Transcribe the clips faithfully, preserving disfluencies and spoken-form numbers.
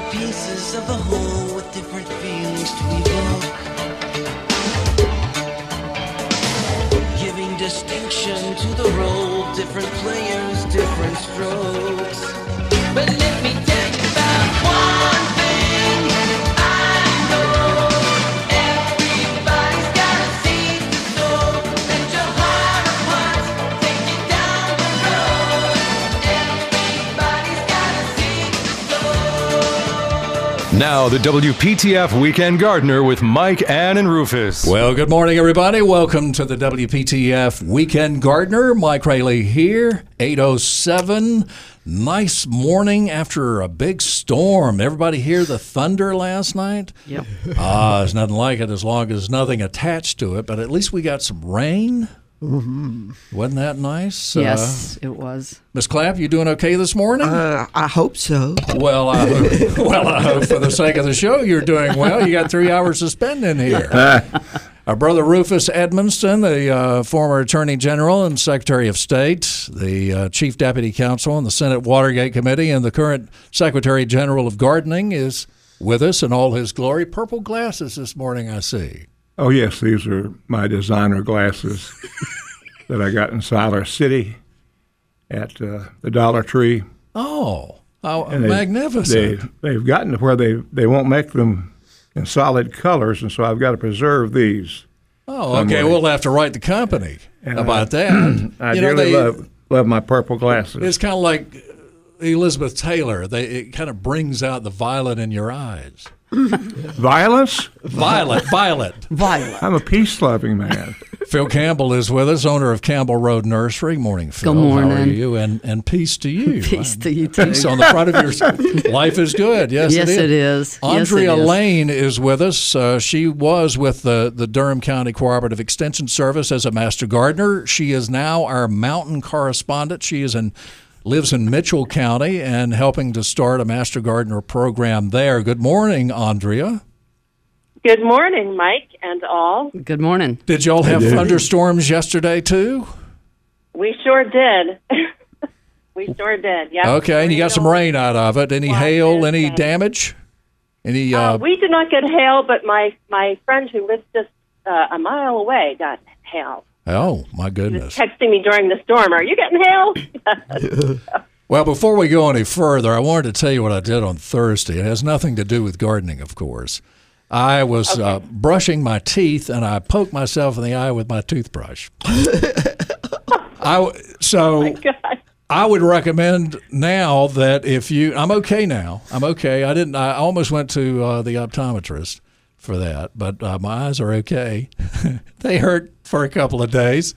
are pieces of a whole with different feelings to evoke, giving distinction to the role, different players, different strokes. But let me tell you about one thing I know, everybody's got a seed to sow. Let your heart of hearts take you down the road. Everybody's got a seed to sow. Now the W P T F Weekend Gardener with Mike, Ann, and Rufus. Well, good morning, everybody. Welcome to the W P T F Weekend Gardener. Mike Rayleigh here, eight oh seven. Nice morning after a big storm. Everybody hear the thunder last night? Yep. Ah, uh, there's nothing like it as long as nothing attached to it, but at least we got some rain. Mm-hmm. Wasn't that nice? Yes, uh, it was. Miss Clapp, you doing okay this morning? Uh, I hope so. Well, I hope, well, I hope for the sake of the show you're doing well. You got three hours to spend in here. Our brother Rufus Edmondson, the uh, former Attorney General and Secretary of State, the uh, Chief Deputy Counsel on the Senate Watergate Committee, and the current Secretary General of Gardening, is with us in all his glory. Purple glasses this morning, I see. Oh, yes, these are my designer glasses that I got in Siler City at uh, the Dollar Tree. Oh, how and magnificent. They've, they, they've gotten to where they, they won't make them in solid colors, and so I've got to preserve these. Oh, okay, somewhere. We'll have to write the company and about I, that. I you dearly know, they, love, love my purple glasses. It's kind of like Elizabeth Taylor. They, it kind of brings out the violet in your eyes. Violence? Violet, violet. Violet. I'm a peace-loving man. Phil Campbell is with us, owner of Campbell Road Nursery. Morning, Phil. Good morning. How are you? And, and peace to you. Peace to you, too. Peace on the front of your... Life is good. Yes, yes it is. It is. Andrea yes, it Lane is. is with us. Uh, she was with the, the Durham County Cooperative Extension Service as a master gardener. She is now our mountain correspondent. She is in... lives in Mitchell County and helping to start a Master Gardener program there. Good morning, Andrea. Good morning, Mike and all. Good morning. Did y'all have thunderstorms yesterday, too? We sure did. we sure did, yeah. Okay, and you got some rain out of it. Any hail, any damage? Any? Uh, uh, we did not get hail, but my, my friend who lives just uh, a mile away got hail. Oh, my goodness. He was texting me during the storm, are you getting hail? Well, before we go any further, I wanted to tell you what I did on Thursday. It has nothing to do with gardening, of course. I was okay. uh, brushing my teeth, and I poked myself in the eye with my toothbrush. I, so oh my I would recommend now that if you – I'm okay now. I'm okay. I didn't – I almost went to uh, the optometrist for that, but uh, my eyes are okay. They hurt for a couple of days,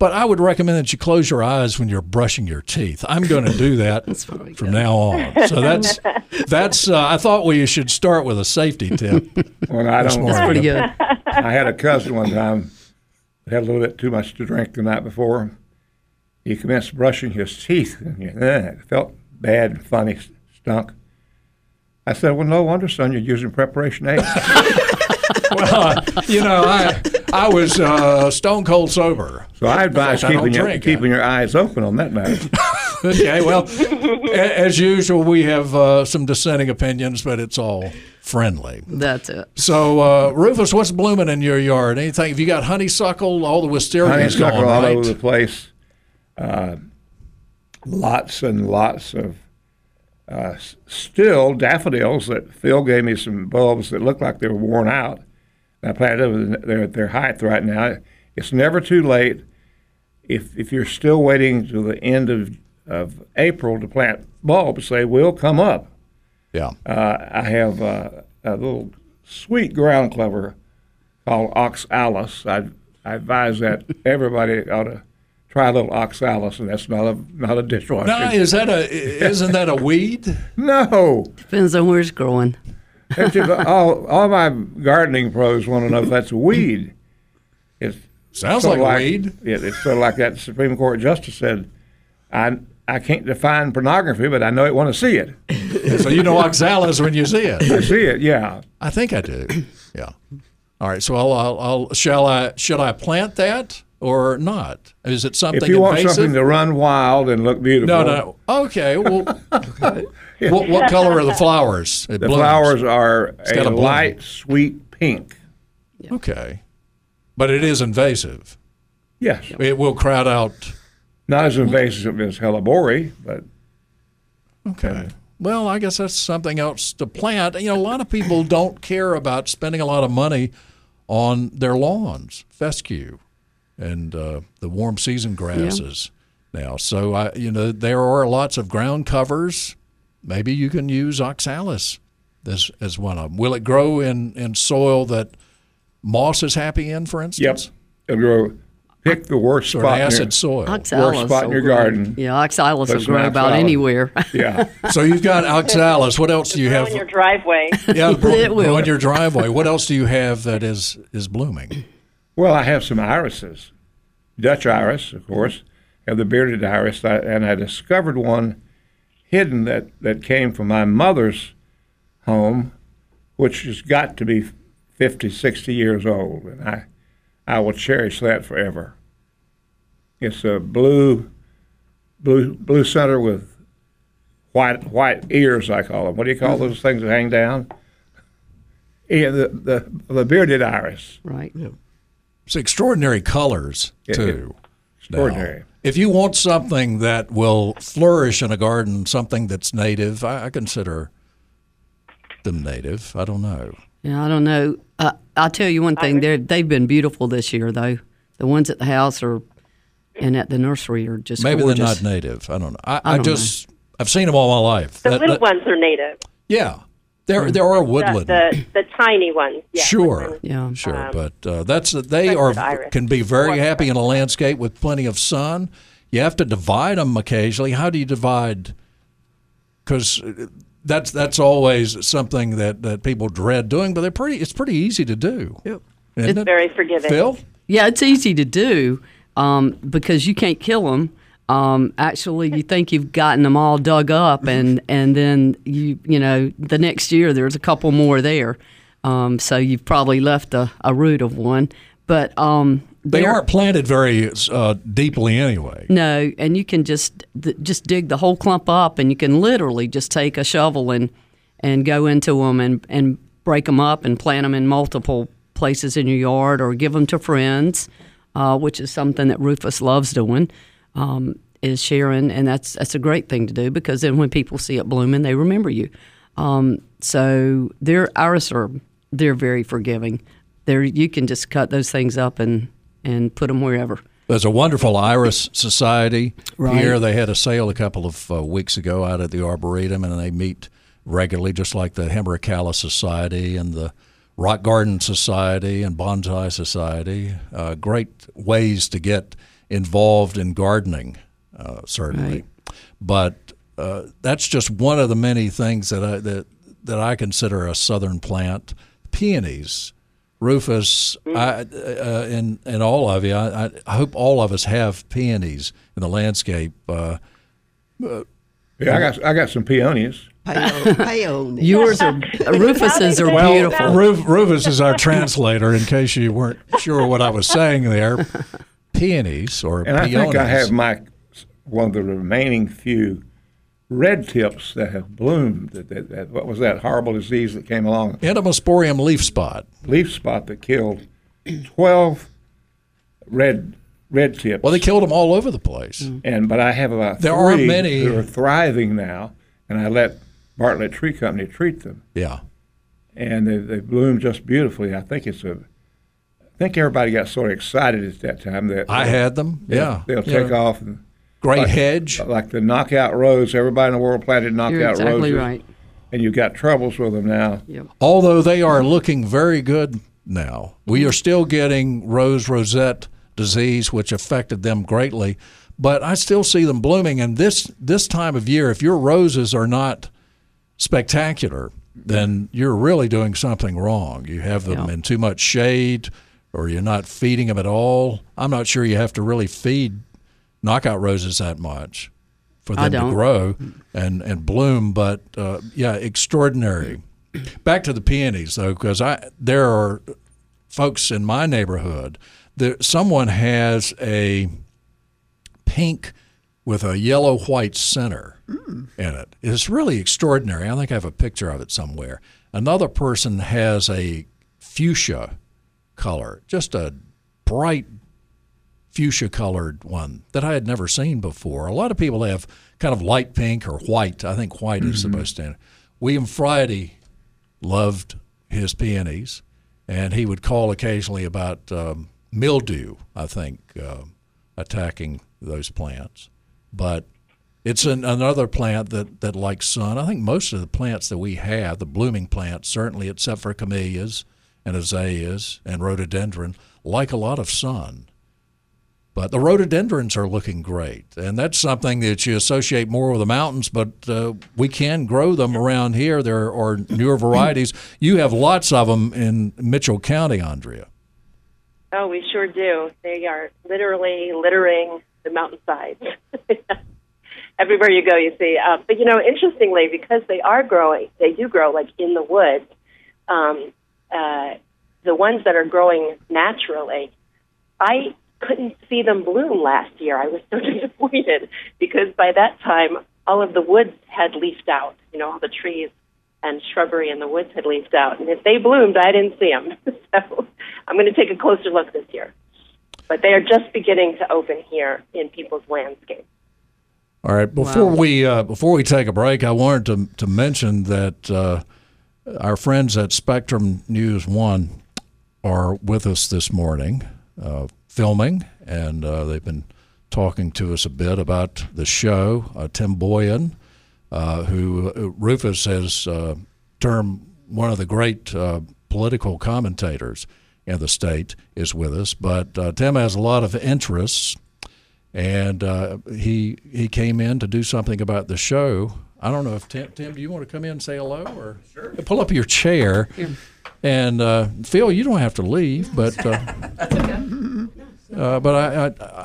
but I would recommend that you close your eyes when you're brushing your teeth. I'm going to do that from good. now on. So that's that's. Uh, I thought we should start with a safety tip. Well, I don't. That's pretty good. I had a cousin one time that had a little bit too much to drink the night before. He commenced brushing his teeth, and it felt bad and funny, stunk. I said, well, no wonder, son, you're using Preparation A. Well, you know, I I was uh, stone cold sober. So I advise keeping, I your, keeping your eyes open on that matter. Okay, well, as usual, we have uh, some dissenting opinions, but it's all friendly. That's it. So, uh, Rufus, what's blooming in your yard? Anything? Have you got honeysuckle, all the wisteria? Honeysuckle gone, all right? over the place. Uh, lots and lots of. Uh, still daffodils that Phil gave me some bulbs that looked like they were worn out. And I planted them. They're at their height right now. It's never too late if if you're still waiting to the end of, of April to plant bulbs. They will come up. Yeah. Uh, I have uh, a little sweet ground clover called Oxalis. I I advise that everybody ought to. Try a little oxalis, and that's not a not a dishwasher. No, is that a isn't that a weed? No. Depends on where it's growing. It's just, all all my gardening pros want to know if that's a weed. It sounds like, like a weed. Yeah, it's sort of like that Supreme Court justice said, I I can't define pornography, but I know it want to see it. Yeah, so you know oxalis when you see it. You see it, yeah. I think I do. Yeah. All right. So I'll I'll, I'll shall I should I plant that? or not? Is it something invasive? If you want invasive? something to run wild and look beautiful. No, no. Okay. Well, yeah. what, what color are the flowers? It the blooms. flowers are it's a, a light, sweet pink. Yeah. Okay. But it is invasive. Yes. It will crowd out. Not as invasive as hellebore, but. Okay. Uh, well, I guess that's something else to plant. You know, a lot of people don't care about spending a lot of money on their lawns, fescue, and uh, the warm season grasses yeah. now. So, I, you know, there are lots of ground covers. Maybe you can use oxalis as, as one of them. Will it grow in, in soil that moss is happy in, for instance? Yep. It'll grow. Pick the worst sort spot, acid near, soil. Worst spot in your grow. garden. Yeah, oxalis will grow about anywhere. Yeah. So you've got oxalis. What else do you have? In your driveway. Yeah, grow in your driveway. What else do you have that is, is blooming? Well, I have some irises. Dutch iris, of course, and the bearded iris. And I discovered one hidden that, that came from my mother's home, which has got to be fifty, sixty years old. And I... I will cherish that forever. It's a blue, blue, blue center with white, white ears. I call them. What do you call those things that hang down? Yeah, the the, the bearded iris. Right. Yeah. It's extraordinary colors too. Yeah, extraordinary. Now, if you want something that will flourish in a garden, something that's native, I, I consider them native. I don't know. Yeah, I don't know. Uh, I'll tell you one thing. They're, they've been beautiful this year, though. The ones at the house are, and at the nursery are just maybe gorgeous. They're not native. I don't know. I, I, I don't just know. I've seen them all my life. The that, little that, ones are native. Yeah, there there are woodland. The the, the tiny ones. Yeah, sure, yeah, sure. Um, but uh, that's they are can be very happy in a landscape with plenty of sun. You have to divide them occasionally. How do you divide? Because. That's that's always something that, that people dread doing, but they're pretty. It's pretty easy to do. Yep. It's it? very forgiving. Phil? Yeah, it's easy to do um, because you can't kill them. Um, actually, you think you've gotten them all dug up, and, and then you you know the next year there's a couple more there, um, so you've probably left a, a root of one. But um, they aren't planted very uh, deeply anyway. No, and you can just th- just dig the whole clump up, and you can literally just take a shovel and and go into them and, and break them up and plant them in multiple places in your yard or give them to friends, uh, which is something that Rufus loves doing, um, is sharing, and that's that's a great thing to do because then when people see it blooming, they remember you. Um, so their iris are they're very forgiving. There, you can just cut those things up and, and put them wherever. There's a wonderful Iris Society right. here. They had a sale a couple of uh, weeks ago out at the Arboretum, and they meet regularly, just like the Hemerocallis Society and the Rock Garden Society and Bonsai Society. Uh, great ways to get involved in gardening, uh, certainly. Right. But uh, that's just one of the many things that I, that, that I consider a southern plant. Peonies. Rufus, I, uh, and, and all of you, I, I hope all of us have peonies in the landscape. Uh, uh, yeah, I got I got some peonies. Peonies. Yours are, Rufus's are well, beautiful. Ruf, Rufus is our translator, in case you weren't sure what I was saying there. Peonies or and peonies. I think I have my, one of the remaining few red tips that have bloomed. That, that, that, what was that horrible disease that came along? Entomosporium leaf spot. Leaf spot that killed twelve red red tips. Well, they killed them all over the place. Mm. And but I have about there three are many that are thriving now, and I let Bartlett Tree Company treat them. Yeah, and they they bloomed just beautifully. I think it's a. I think everybody got sort of excited at that time. That I had them. They'll, yeah, they'll take yeah. off. And, Great like, hedge. Like the knockout rose. Everybody in the world planted knockout You're exactly roses. Right. And you've got troubles with them now. Yep. Although they are looking very good now. We are still getting rose rosette disease, which affected them greatly. But I still see them blooming. And this, this time of year, if your roses are not spectacular, then you're really doing something wrong. You have them yeah. in too much shade, or you're not feeding them at all. I'm not sure you have to really feed knockout roses that much for them to grow and, and bloom, but uh, yeah, extraordinary. Back to the peonies, though, because I there are folks in my neighborhood there, someone has a pink with a yellow-white center mm. in it. It's really extraordinary. I think I have a picture of it somewhere. Another person has a fuchsia color, just a bright fuchsia-colored one that I had never seen before. A lot of people have kind of light pink or white. I think white mm-hmm. is the most standard. William Friday loved his peonies, and he would call occasionally about um, mildew, I think, uh, attacking those plants. But it's an, another plant that, that likes sun. I think most of the plants that we have, the blooming plants, certainly except for camellias and azaleas and rhododendron, like a lot of sun. But the rhododendrons are looking great, and that's something that you associate more with the mountains, but uh, we can grow them around here. There are newer varieties. You have lots of them in Mitchell County, Andrea. Oh, we sure do. They are literally littering the mountainsides. Everywhere you go, you see. Uh, but, you know, interestingly, because they are growing, they do grow, like, in the woods, um, uh, the ones that are growing naturally, I couldn't see them bloom last year. I was so disappointed because by that time, all of the woods had leafed out. You know, all the trees and shrubbery in the woods had leafed out. And if they bloomed, I didn't see them. So I'm going to take a closer look this year. But they are just beginning to open here in people's landscapes. All right. Before wow. we uh, before we take a break, I wanted to, to mention that uh, our friends at Spectrum News One are with us this morning. Uh, filming, and uh, they've been talking to us a bit about the show. Uh, Tim Boyan, uh, who uh, Rufus has uh, termed one of the great uh, political commentators in the state, is with us. But uh, Tim has a lot of interests, and uh, he he came in to do something about the show. I don't know if Tim, Tim, do you want to come in and say hello? Or sure. Pull up your chair. Yeah. And uh, Phil, you don't have to leave, but uh, that's okay. Uh, but I,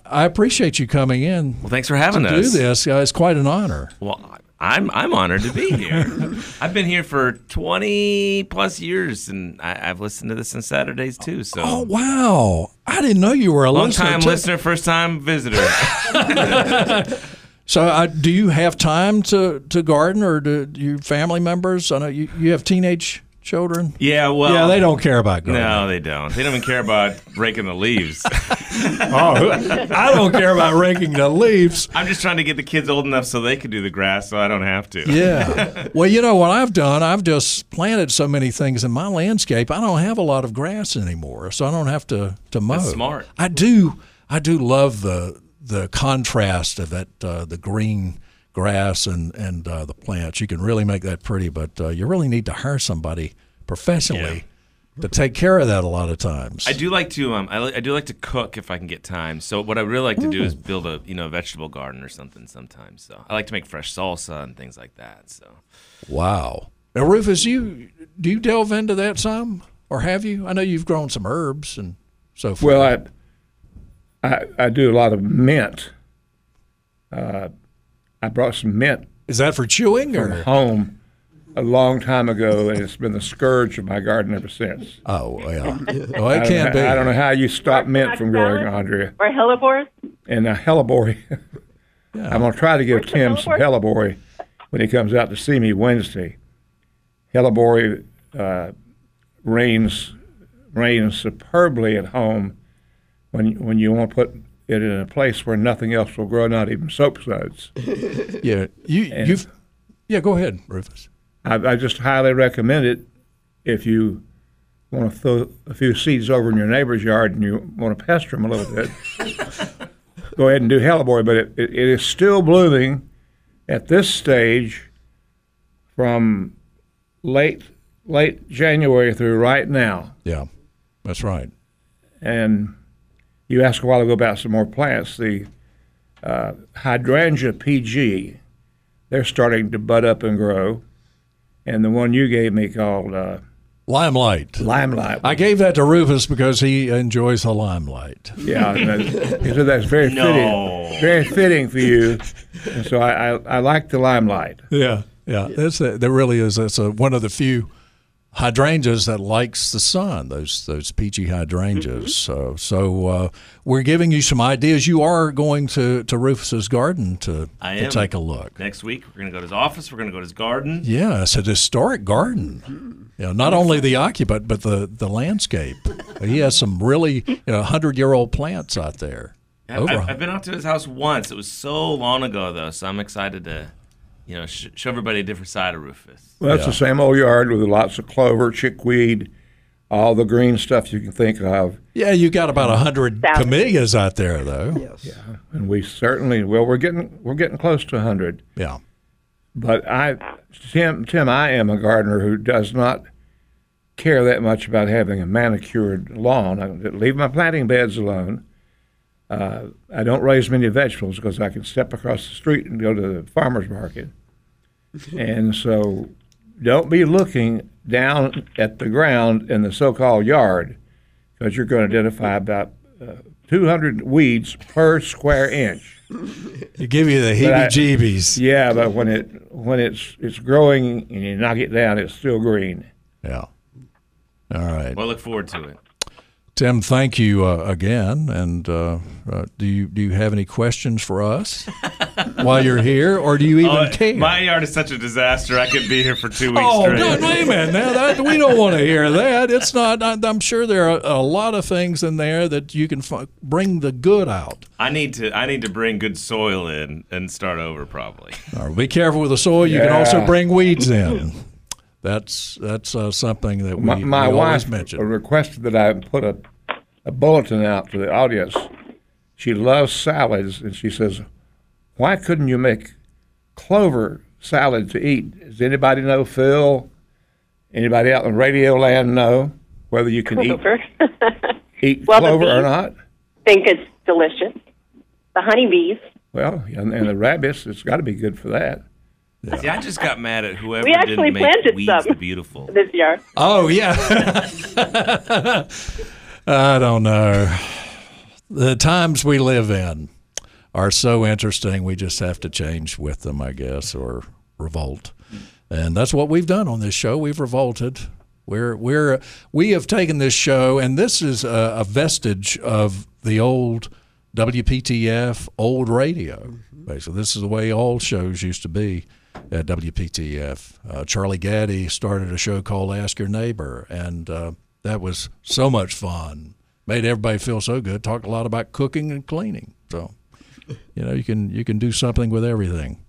I I appreciate you coming in. Well, thanks for having to us. Do this. Uh, it's quite an honor. Well, I'm I'm honored to be here. I've been here for twenty plus years, and I, I've listened to this on Saturdays too. So. Oh wow! I didn't know you were a long time listener, first time visitor. So, uh, do you have time to, to garden, or do, do you family members? I know you, you have teenage children. Yeah, well, yeah, they don't care about gardening. No, they don't. They don't even care about raking the leaves. Oh, I don't care about raking the leaves. I'm just trying to get the kids old enough so they can do the grass, so I don't have to. Yeah. Well, you know what I've done? I've just planted so many things in my landscape. I don't have a lot of grass anymore, so I don't have to to mow. That's smart. I do. I do love the the contrast of that uh, the green grass and, and uh, the plants. You can really make that pretty, but uh, you really need to hire somebody professionally yeah. to take care of that a lot of times. I do like to um I, li- I do like to cook if I can get time. So what I really like to mm. do is build a you know a vegetable garden or something sometimes. So I like to make fresh salsa and things like that. So wow. Now Rufus, you do you delve into that some, or have you? I know you've grown some herbs and so forth. Well, I I, I do a lot of mint. Uh, I brought some mint. Is that for chewing from or home a long time ago, and it's been the scourge of my garden ever since. Oh, yeah. Well, it can't be. I don't know how you stop or mint from growing, Andrea. Or hellebore. And a hellebore. Yeah. I'm going to try to give or Tim some hellebore when he comes out to see me Wednesday. Hellebore uh, reigns reigns superbly at home when when you want to put it in a place where nothing else will grow, not even soap suds. Yeah, you, you've, yeah. Go ahead, Rufus. I, I just highly recommend it if you want to throw a few seeds over in your neighbor's yard and you want to pester them a little bit. Go ahead and do hellebore, but it, it, it is still blooming at this stage from late late January through right now. Yeah, that's right. And you asked a while ago about some more plants. The uh, hydrangea P G, they're starting to bud up and grow. And the one you gave me called uh, Limelight. Limelight. I gave that to Rufus because he enjoys the limelight. Yeah, that's, so that's very no. fitting, very fitting for you. And so I, I, I like the limelight. Yeah, yeah. That's a, that really is. That's a, one of the few hydrangeas that likes the sun, those those peachy hydrangeas. Mm-hmm. So, so uh, we're giving you some ideas. You are going to, to Rufus's garden to, to take a look. Next week, we're going to go to his office. We're going to go to his garden. Yeah, it's a historic garden. Mm-hmm. You know, not only the occupant, but the, the landscape. He has some really you know, hundred-year-old plants out there. Over. I've, I've been out to his house once. It was so long ago, though, so I'm excited to... You know, sh- show everybody a different side of Rufus. Well, that's yeah. the same old yard with lots of clover, chickweed, all the green stuff you can think of. Yeah, you got about a hundred camellias out there, though. Yes. Yeah, and we certainly well, we're getting we're getting close to a hundred. Yeah. But I, Tim, Tim, I am a gardener who does not care that much about having a manicured lawn. I leave my planting beds alone. Uh, I don't raise many vegetables because I can step across the street and go to the farmer's market. And so don't be looking down at the ground in the so-called yard because you're going to identify about uh, two hundred weeds per square inch. They give you the heebie-jeebies. But I, yeah, but when it when it's it's growing and you knock it down, it's still green. Yeah. All right. Well, look forward to it. Tim, thank you uh, again, and uh, uh, do you do you have any questions for us while you're here, or do you even oh, care? My yard is such a disaster. I could be here for two weeks oh, straight. Oh, no, wait a minute. Now that, we don't want to hear that. It's not. I, I'm sure there are a lot of things in there that you can f- bring the good out. I need to. I need to bring good soil in and start over, probably. All right, be careful with the soil. You yeah. can also bring weeds in. That's that's uh, something that we, my, my we always mention. My wife requested that I put a, a bulletin out to the audience. She loves salads, and she says, why couldn't you make clover salad to eat? Does anybody know, Phil? Anybody out in radio land know whether you can clover. eat, eat well, clover or not? I think it's delicious. The honeybees. Well, and, and the rabbits, it's got to be good for that. Yeah. See, I just got mad at whoever we didn't make weeds beautiful this year. Oh yeah, I don't know. The times we live in are so interesting. We just have to change with them, I guess, or revolt. And that's what we've done on this show. We've revolted. We're we're we have taken this show, and this is a, a vestige of the old W P T F old radio. Basically, this is the way all shows used to be. At W P T F, uh, Charlie Gaddy started a show called Ask Your Neighbor, and uh, that was so much fun. Made everybody feel so good. Talked a lot about cooking and cleaning. So, you know, you can you can do something with everything.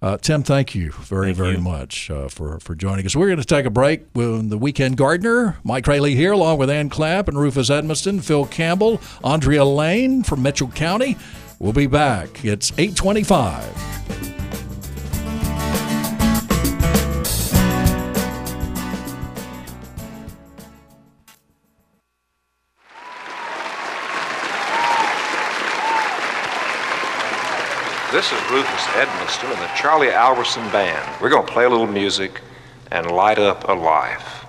Uh, Tim, thank you very, thank very you. much uh, for, for joining us. We're going to take a break with the Weekend Gardener. Mike Raley here, along with Ann Clapp and Rufus Edmondson, Phil Campbell, Andrea Lane from Mitchell County. We'll be back. It's eight twenty-five. This is Rufus Edmondson and the Charlie Alverson Band. We're going to play a little music and light up a life.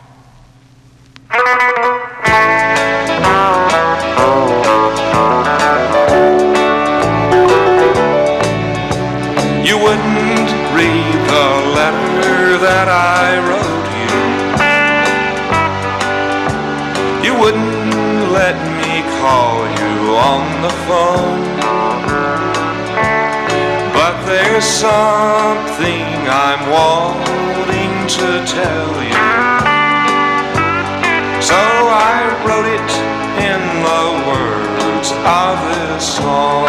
You wouldn't read the letter that I wrote you. You wouldn't let me call you on the phone. There's something I'm wanting to tell you, so I wrote it in the words of this song.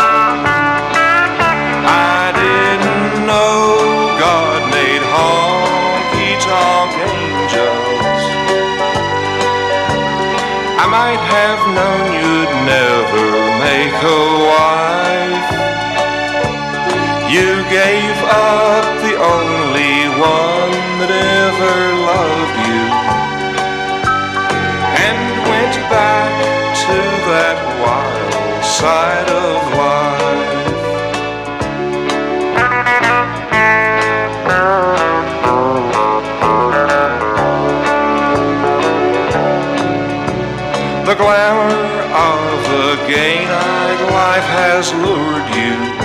I didn't know God made honky-tonk angels. I might have known you'd never make a wife. You gave up the only one that ever loved you, and went back to that wild side of life. The glamour of the gay night life has lured you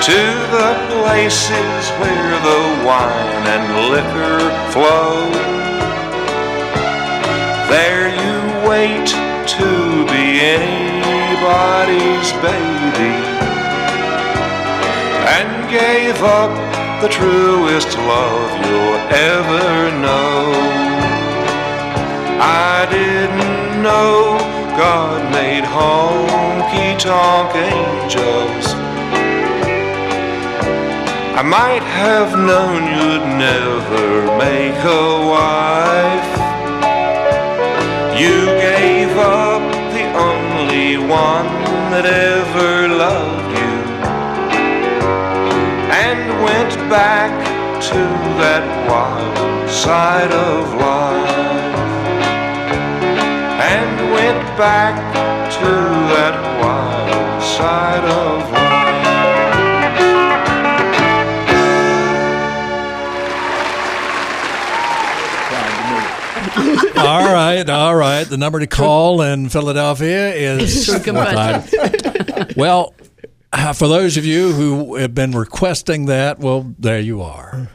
to the places where the wine and liquor flow. There you wait to be anybody's baby, and gave up the truest love you'll ever know. I didn't know God made honky-tonk angels. I might have known you'd never make a wife. You gave up the only one that ever loved you, and went back to that wild side of life, and went back to that wild side of life. All right, all right. The number to call in Philadelphia is... Well, for those of you who have been requesting that, well, there you are.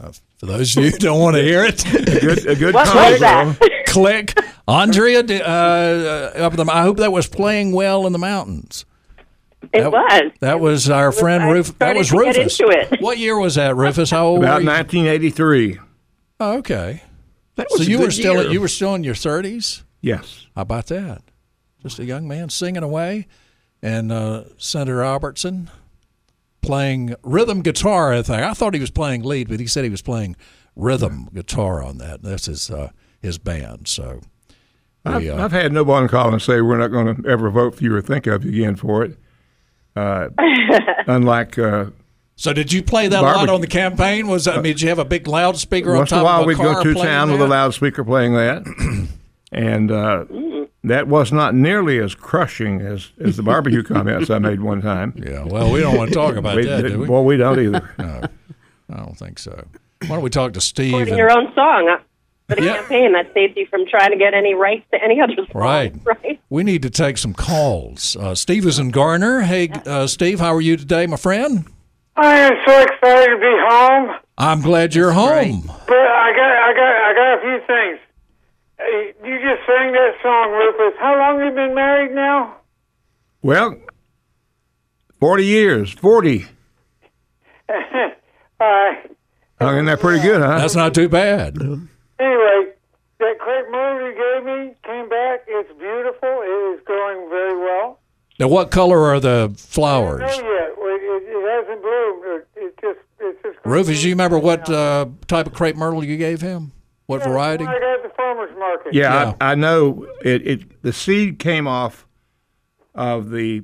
Uh, for those of you who don't want to hear it, a good, a good call. Click. Andrea, uh, up the, I hope that was playing well in the mountains. It that, was. That was our was, friend Rufus. That was Rufus. What year was that, Rufus? How old About were you? nineteen eighty-three. Oh, okay. So you were still year. you were still in your thirties? Yes. How about that? Just a young man singing away, and uh, Senator Robertson playing rhythm guitar. I think I thought he was playing lead, but he said he was playing rhythm guitar on that. That's his uh, his band. So I've, we, uh, I've had no one call and say we're not going to ever vote for you or think of you again for it. Uh, unlike. Uh, So did you play that Barbecue. lot on the campaign? Was I mean, did you have a big loudspeaker on top of a car? Once in a while, we'd go to town that? with a loudspeaker playing that, and uh, that was not nearly as crushing as, as the barbecue comments I made one time. Yeah, well, we don't want to talk about we, that, do we? Well, we don't either. No, I don't think so. Why don't we talk to Steve? Recording and, your own song for the yeah. campaign that saved you from trying to get any rights to any other song. Right, right. We need to take some calls. Uh, Steve is in Garner. Hey, uh, Steve, how are you today, my friend? I am so excited to be home. I'm glad you're home. But I got, I got, I got a few things. You just sang that song, Rufus. How long have you been married now? Well, forty years. Forty. All right. I mean, that's pretty good, huh? That's not too bad. Anyway, that crepe myrtle you gave me came back. It's beautiful. It is growing very well. Now, what color are the flowers? I don't know yet. It, it hasn't bloomed. It just, it's just Rufus, do you remember what uh, type of crepe myrtle you gave him? What yeah, variety? I got at the farmer's market. Yeah, yeah. I, I know. It, it. The seed came off of the...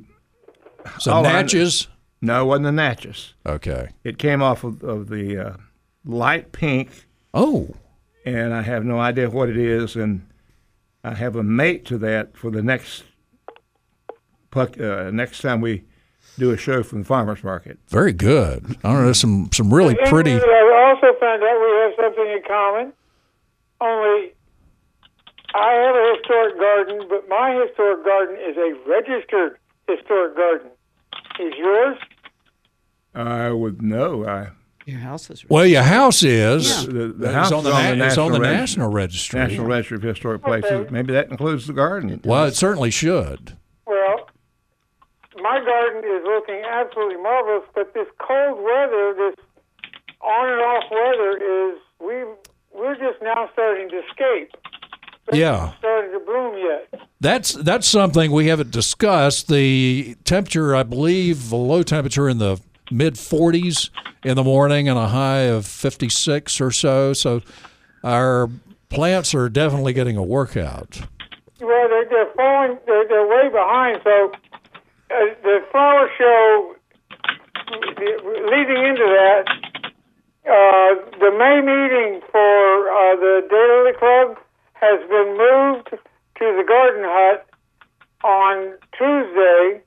Some natches? I, no, it wasn't the natches. Okay. It came off of, of the uh, light pink. Oh. And I have no idea what it is, and I have a mate to that for the next... Uh, next time we do a show from the farmer's market. Very good. I don't know, some some really pretty. I also found out we have something in common. Only I have a historic garden, but my historic garden is a registered historic garden. Is yours? I would know. I. Your house is. Registered. Well, your house is. Yeah. The, the house on the, is on the, it's on the National Registry. National Registry of Historic Places. Okay. Maybe that includes the garden. It well, it certainly should. Well, my garden is looking absolutely marvelous, but this cold weather, this on and off weather, is we we're just now starting to escape. It's yeah, starting to bloom yet. That's that's something we haven't discussed. The temperature, I believe, a low temperature in the mid forties in the morning and a high of fifty-six or so. So our plants are definitely getting a workout. Well, they're, they're falling. They're, they're way behind. So uh, the flower show leading into that, uh, the May meeting for uh, the Daylily Club has been moved to the Garden Hut on Tuesday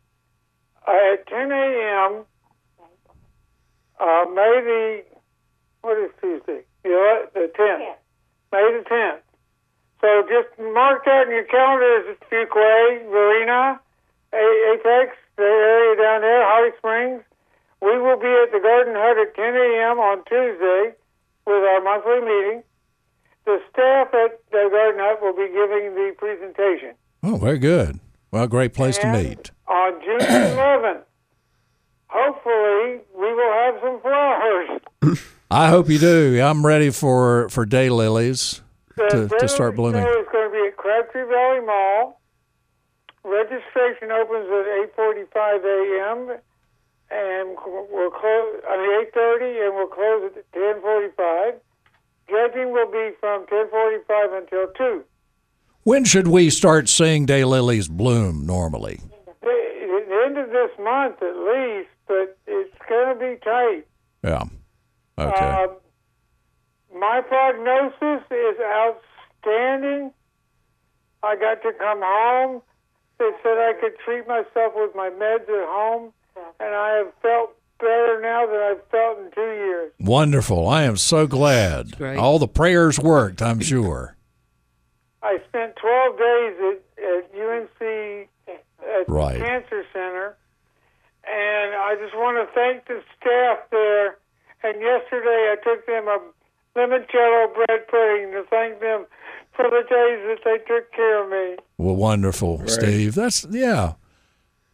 at ten a.m. Uh, May the what is Tuesday? You know what? The tenth. May the tenth. So just mark that in your calendars, Fuquay, Verena, Apex, the area down there, Holly Springs. We will be at the Garden Hut at ten a.m. on Tuesday with our monthly meeting. the staff at the Garden Hut will be giving the presentation. Oh, very good. Well, great place and to meet. On June eleventh, hopefully, we will have some flowers. I hope you do. I'm ready for, for daylilies to, to start blooming. The is going to be at Crabtree Valley Mall. Registration opens at eight forty-five a.m. and we'll close at eight thirty, and we'll close at ten forty-five. Judging will be from ten forty-five until two. When should we start seeing daylilies bloom normally? The, the end of this month, at least, but it's going to be tight. Yeah. Okay. Uh, my prognosis is outstanding. I got to come home. They said I could treat myself with my meds at home, and I have felt better now than I've felt in two years. Wonderful. I am so glad. All the prayers worked, I'm sure. I spent twelve days at, at U N C at right. the Cancer Center, and I just want to thank the staff there. And yesterday I took them a limoncello bread pudding to thank them for the days that they took care of me. Well, wonderful, right. Steve. That's, yeah,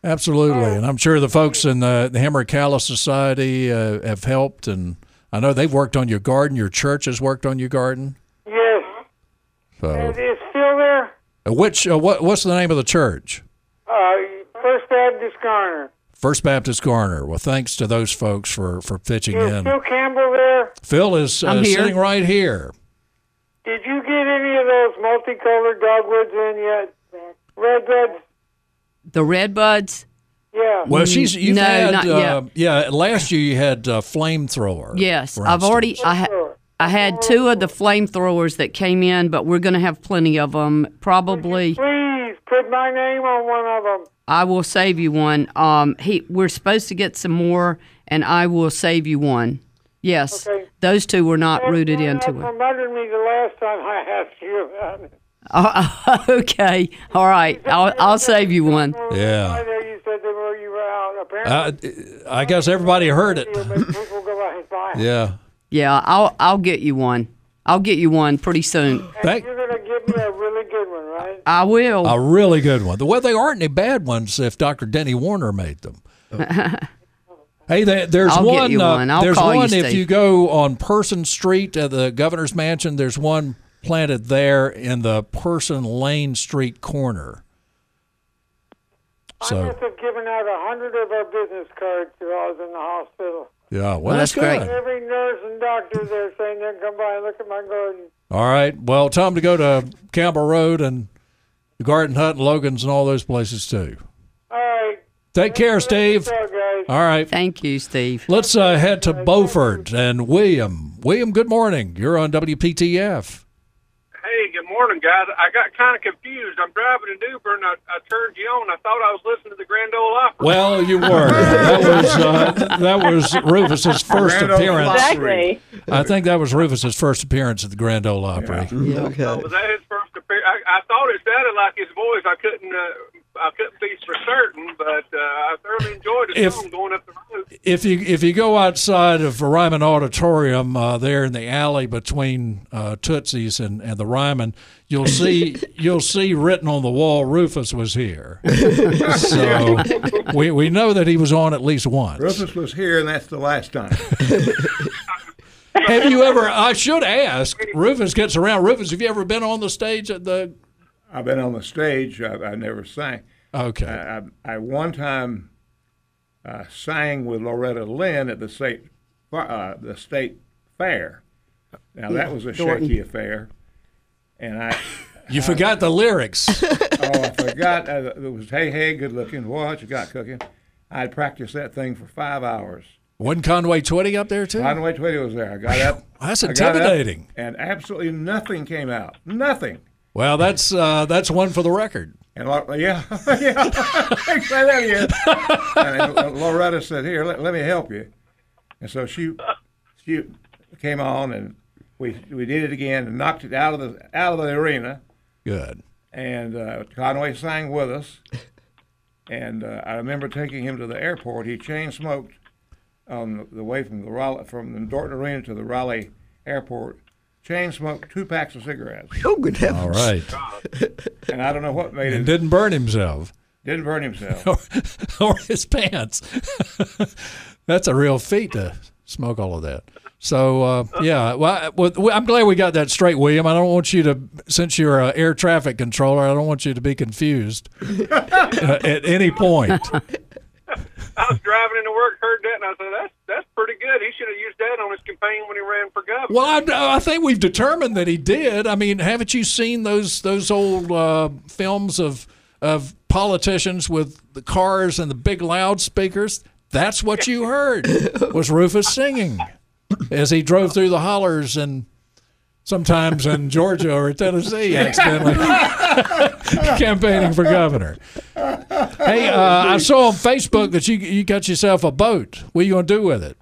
absolutely. Uh, and I'm sure the folks in the, the Hemerocallis Society uh, have helped, and I know they've worked on your garden. Your church has worked on your garden. Yes. So. And it's still there. Which, uh, what, what's the name of the church? Uh, First Baptist Garner. First Baptist Garner. Well, thanks to those folks for, for pitching is in. Is Phil Campbell there? Phil is uh, sitting right here. Did you get any of those multicolored dogwoods in yet? Redbuds? The redbuds? Yeah. Well, she's you've no, had not uh, yet. Yeah. Last year you had uh, flamethrower. Yes, I've already. I, ha- I had two of the flamethrowers that came in, but we're going to have plenty of them probably. Please put my name on one of them. I will save you one. Um, he, we're supposed to get some more, and I will save you one. Yes, okay. Those two were not well, rooted well, into it. You reminded me the last time I asked you about it. Uh, okay, all right. I'll, I'll save you one. Yeah. Uh, I guess everybody heard it. Yeah. Yeah, I'll I'll get you one. I'll get you one pretty soon. Thank- You're going to give me a really good one, right? I will. A really good one. Well, they aren't any bad ones if Doctor Denny Warner made them. Hey, there, there's I'll one. Get you uh, one. I'll there's call one you, if Steve. You go on Person Street at the Governor's Mansion. There's one planted there in the Person Lane Street corner. So, I must have given out a hundred of our business cards while I was in the hospital. Yeah, well, well that's, that's great. Good. Every nurse and doctor there saying they'll come by and look at my garden. All right. Well, time to go to Campbell Road and the Garden Hut and Logan's and all those places, too. All right. Take Thanks care, Steve. Talk, all right. Thank you, Steve. Let's uh, head to Thank Beaufort you. And William. William, good morning. You're on W P T F. Hey, good morning, guys. I got kind of confused. I'm driving an Uber, and I, I turned you on. I thought I was listening to the Grand Ole Opry. Well, you were. That was uh, that was Rufus's first Grand appearance. Exactly. I think that was Rufus's first appearance at the Grand Ole Opry. Yeah. Okay. So was that his first appearance? I, I thought it sounded like his voice. I couldn't. Uh, I couldn't be for certain, but uh, I thoroughly enjoyed the song going up the road. If you if you go outside of Ryman Auditorium, uh, there in the alley between uh, Tootsie's and, and the Ryman, you'll see you'll see written on the wall, Rufus was here. So we we know that he was on at least once. Rufus was here, and that's the last time. Have you ever? I should ask. Rufus gets around. Rufus, have you ever been on the stage at the? I've been on the stage. I, I never sang. Okay. I, I, I one time uh, sang with Loretta Lynn at the state uh, the state fair. Now that was a shaky affair, and I you I, forgot the lyrics. Oh, I forgot. I, it was hey hey, good looking. What you got cooking? I practiced that thing for five hours. Wasn't Conway Twitty up there too? Conway Twitty was there. I got up. That's intimidating. Up and absolutely nothing came out. Nothing. Well, that's uh, that's one for the record. And uh, yeah, yeah, exactly. And uh, Loretta said, "Here, let, let me help you." And so she she came on, and we we did it again, and knocked it out of the out of the arena. Good. And uh, Conway sang with us, and uh, I remember taking him to the airport. He chain smoked on the way from the Raleigh, from the Dorton Arena to the Raleigh airport. chain smoked two packs of cigarettes. Oh, good heavens. All right. And I don't know what made and it. And didn't burn himself. Didn't burn himself. or, or his pants. That's a real feat to smoke all of that. So, uh, yeah, well, well, I'm glad we got that straight, William. I don't want you to, since you're an air traffic controller, I don't want you to be confused uh, at any point. I was driving into work, heard that, and I said, that's that's pretty good. He should have used that on his campaign when he ran for governor. Well, I, I think we've determined that he did. I mean, haven't you seen those those old uh, films of of politicians with the cars and the big loudspeakers? That's what you heard was Rufus singing as he drove through the hollers and sometimes in Georgia or Tennessee accidentally campaigning for governor. Hey, uh, I saw on Facebook that you you got yourself a boat. What are you going to do with it?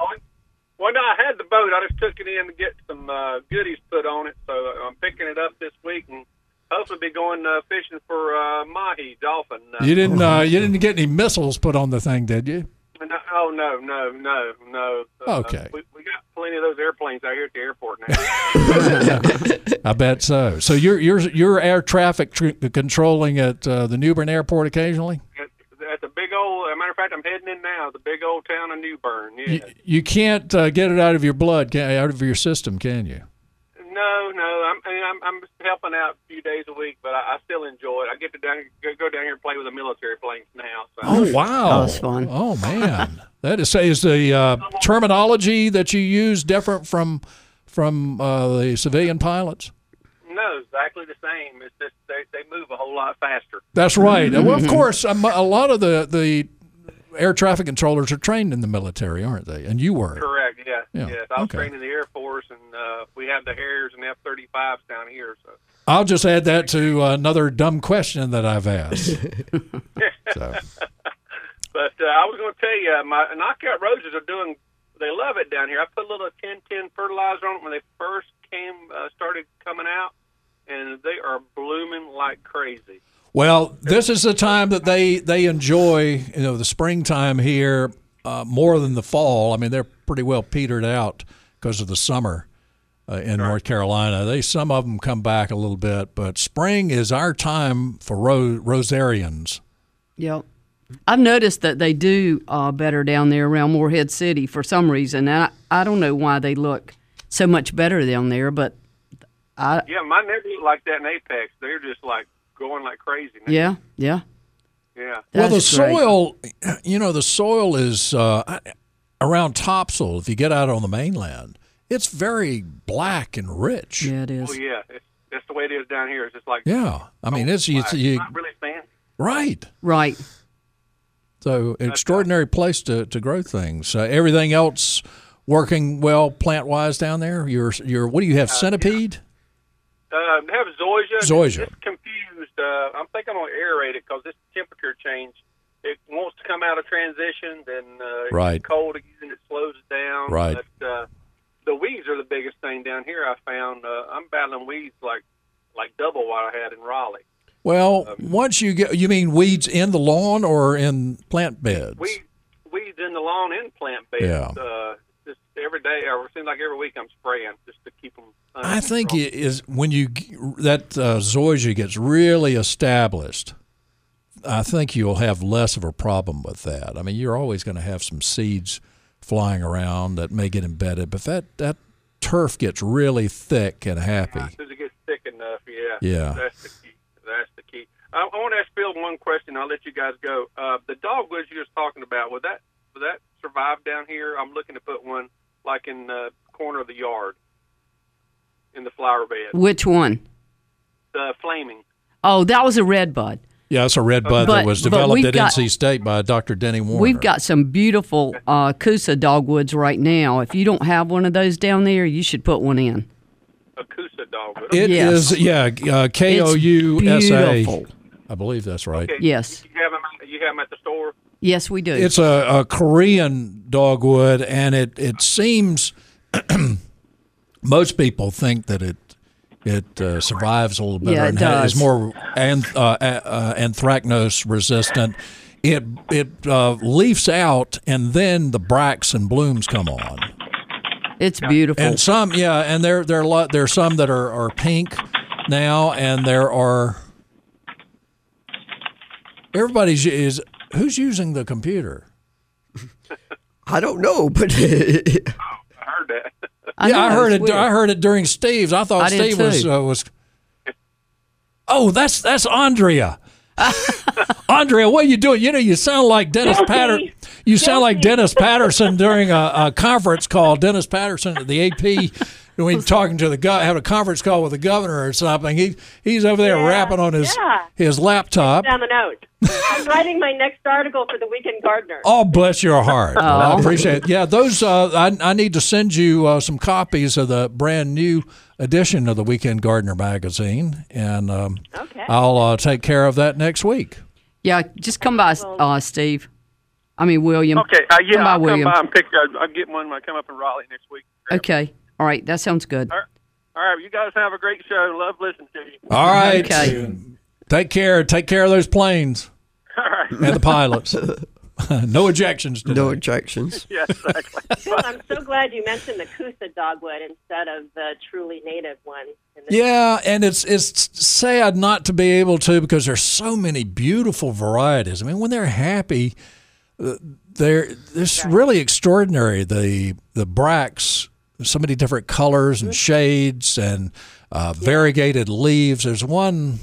Well, no, I had the boat. I just took it in to get some uh, goodies put on it, so I'm picking it up this week and hopefully be going uh, fishing for uh, mahi, dolphin. Uh, you didn't uh, you didn't get any missiles put on the thing, did you? No, oh, no, no, no, no. Uh, okay. We, we got plenty of those airplanes out here at the airport now. I bet so. So you're you're, you're air traffic tr- controlling at uh, the Newbern Airport occasionally? At, at the big old, as a matter of fact, I'm heading in now, the big old town of Newbern, yeah. You, you can't uh, get it out of your blood, can, out of your system, can you? No, no. I'm I'm, I'm helping out a few days a week, but I, I still enjoy it. I get to down, go down here and play with the military planes now. So. Oh, wow. That was fun. Oh, man. That is, is the uh, terminology that you use different from from uh, the civilian pilots? No, exactly the same. It's just they, they move a whole lot faster. That's right. Mm-hmm. Well, of course, a lot of the, the air traffic controllers are trained in the military, aren't they? And you were. Correct. Yes, yeah. yes. I was okay. trained in the Air Force, and uh, we have the Harriers and F thirty-fives down here. So I'll just add that to another dumb question that I've asked. so. But uh, I was going to tell you, my knockout roses are doing, they love it down here. I put a little ten ten fertilizer on them when they first came, uh, started coming out, and they are blooming like crazy. Well, this is the time that they, they enjoy, you know, the springtime here. Uh, more than the fall. I mean, they're pretty well petered out because of the summer uh, in sure. North Carolina. They some of them come back a little bit, but spring is our time for ro- rosarians. Yeah, I've noticed that they do uh, better down there around Morehead City for some reason. And I, I don't know why they look so much better down there, but I yeah, mine never look like that in Apex. They're just like going like crazy now. Yeah, yeah. Yeah. Well, the soil, you know, the soil is uh, around Topsail. If you get out on the mainland, it's very black and rich. Yeah, it is. Oh, yeah. It's, that's the way it is down here. It's just like. Yeah. I mean, it's, it's, it's you, not really fancy. Right. Right. So, that's extraordinary right. place to, to grow things. Uh, everything else working well plant wise down there? You're, you're, what do you have? Uh, centipede? Yeah. Uh, they have zoysia. Zoysia. It's confused. Uh, I'm thinking I'm going to aerate it because this. Temperature change. It wants to come out of transition, then uh, it's right. cold again, it slows it down. Right. But, uh, the weeds are the biggest thing down here I found. Uh, I'm battling weeds like like double what I had in Raleigh. Well, um, once you get, you mean weeds in the lawn or in plant beds? Weeds, weeds in the lawn and plant beds. Yeah. Uh, just every day, or it seems like every week I'm spraying just to keep them. I think it is when you that uh, zoysia gets really established. I think you'll have less of a problem with that. I mean, you're always going to have some seeds flying around that may get embedded, but that, that turf gets really thick and happy. As soon as it gets thick enough, yeah. Yeah. That's the key. That's the key. I, I want to ask Bill one question. I'll let you guys go. Uh, the dogwoods you were talking about, would that would that survive down here? I'm looking to put one like in the corner of the yard in the flower bed. Which one? The flaming. Oh, that was a red bud. Yeah, it's a red bud but, that was developed at got, N C State by Doctor Denny Warner. We've got some beautiful uh, Kousa dogwoods right now. If you don't have one of those down there, you should put one in. A Kousa dogwood. It yes. is, yeah, uh, K O U S A. I believe that's right. Okay. Yes. You have, them, you have them at the store? Yes, we do. It's a, a Korean dogwood, and it, it seems most people think that it It uh, survives a little better yeah, it and does. is more anth- uh, uh, anthracnose resistant. It it uh, leaves out and then the bracts and blooms come on. It's beautiful. And some, yeah, and there there are a lot, there are some that are, are pink now, and there are everybody's is who's using the computer? I don't know, but I heard that. I yeah, I heard it. Weird. I heard it during Steve's. I thought I Steve was uh, was. Oh, that's that's Andrea. Andrea, what are you doing? You know, you sound like Dennis Patterson. You sound like Dennis Patterson during a, a conference call. Dennis Patterson at the A P, when he's talking to the guy, having a conference call with the governor or something. He he's over there yeah, rapping on his yeah. his laptop. Down the note. I'm writing my next article for the Weekend Gardener. Oh, bless your heart! Well, I appreciate it. Yeah, those. Uh, I I need to send you uh, some copies of the brand new edition of the Weekend Gardener magazine, and um, okay. I'll uh, take care of that next week. Yeah, just come by, uh, Steve. I mean William. Okay, uh, yeah, come by, I'll William. come by and pick. Uh, I'll get one when I come up in Raleigh next week. Okay, all right, that sounds good. All right, all right. You guys have a great show. Love listening to you. All right. Okay. Take care. Take care of those planes. All right. And the pilots. No ejections today. No ejections. Yes, exactly. Bill, I'm so glad you mentioned the Kousa dogwood instead of the truly native one. Yeah, and it's it's sad not to be able to, because there's so many beautiful varieties. I mean, when they're happy, they're it's right. really extraordinary. The the bracts, so many different colors and mm-hmm. shades and uh, variegated yeah. leaves. There's one.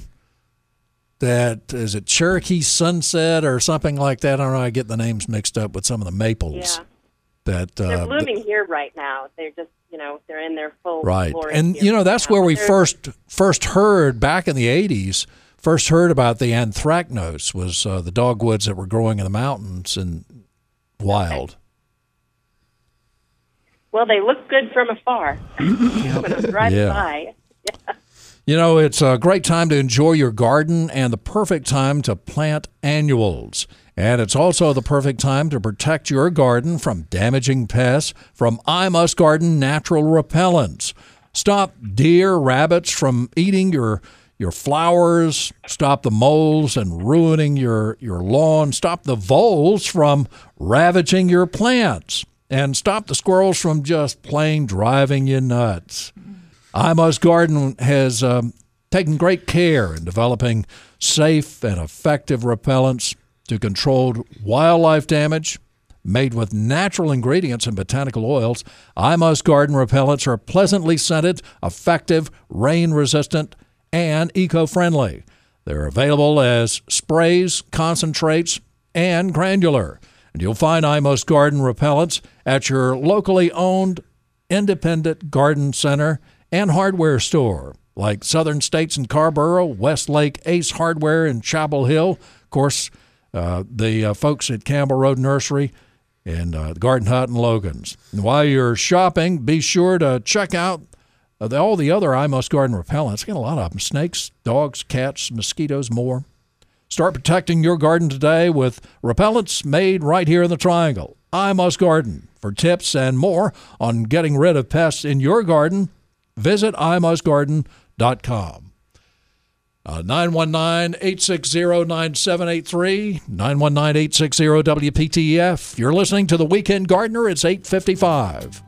That is it Cherokee Sunset or something like that. I don't know. I get the names mixed up with some of the maples. Yeah. That they're uh, blooming that, here right now. They're just you know they're in their full right. And you know that's right where now. we they're, first first heard back in the eighties. First heard about the anthracnose was uh, the dogwoods that were growing in the mountains and wild. Okay. Well, they look good from afar. I'm gonna drive yeah. by. Yeah. You know, it's a great time to enjoy your garden and the perfect time to plant annuals. And it's also the perfect time to protect your garden from damaging pests from I Must Garden natural repellents. Stop deer, rabbits from eating your your flowers. Stop the moles and ruining your, your lawn. Stop the voles from ravaging your plants. And stop the squirrels from just plain driving you nuts. I Must Garden has um, taken great care in developing safe and effective repellents to control wildlife damage. Made with natural ingredients and botanical oils, I Must Garden repellents are pleasantly scented, effective, rain-resistant, and eco-friendly. They're available as sprays, concentrates, and granular. And you'll find I Must Garden repellents at your locally owned independent garden center and hardware store, like Southern States in Carborough, Westlake Ace Hardware in Chapel Hill. Of course, uh, the uh, folks at Campbell Road Nursery and uh, the Garden Hut and Logan's. And while you're shopping, be sure to check out uh, the, all the other I Must Garden repellents. Got a lot of them. Snakes, dogs, cats, mosquitoes, more. Start protecting your garden today with repellents made right here in the Triangle. I Must Garden. For tips and more on getting rid of pests in your garden, visit i must garden dot com. Uh, nine one nine, eight six zero, nine seven eight three, nine one nine, eight six zero, W P T F. You're listening to The Weekend Gardener. It's eight fifty-five.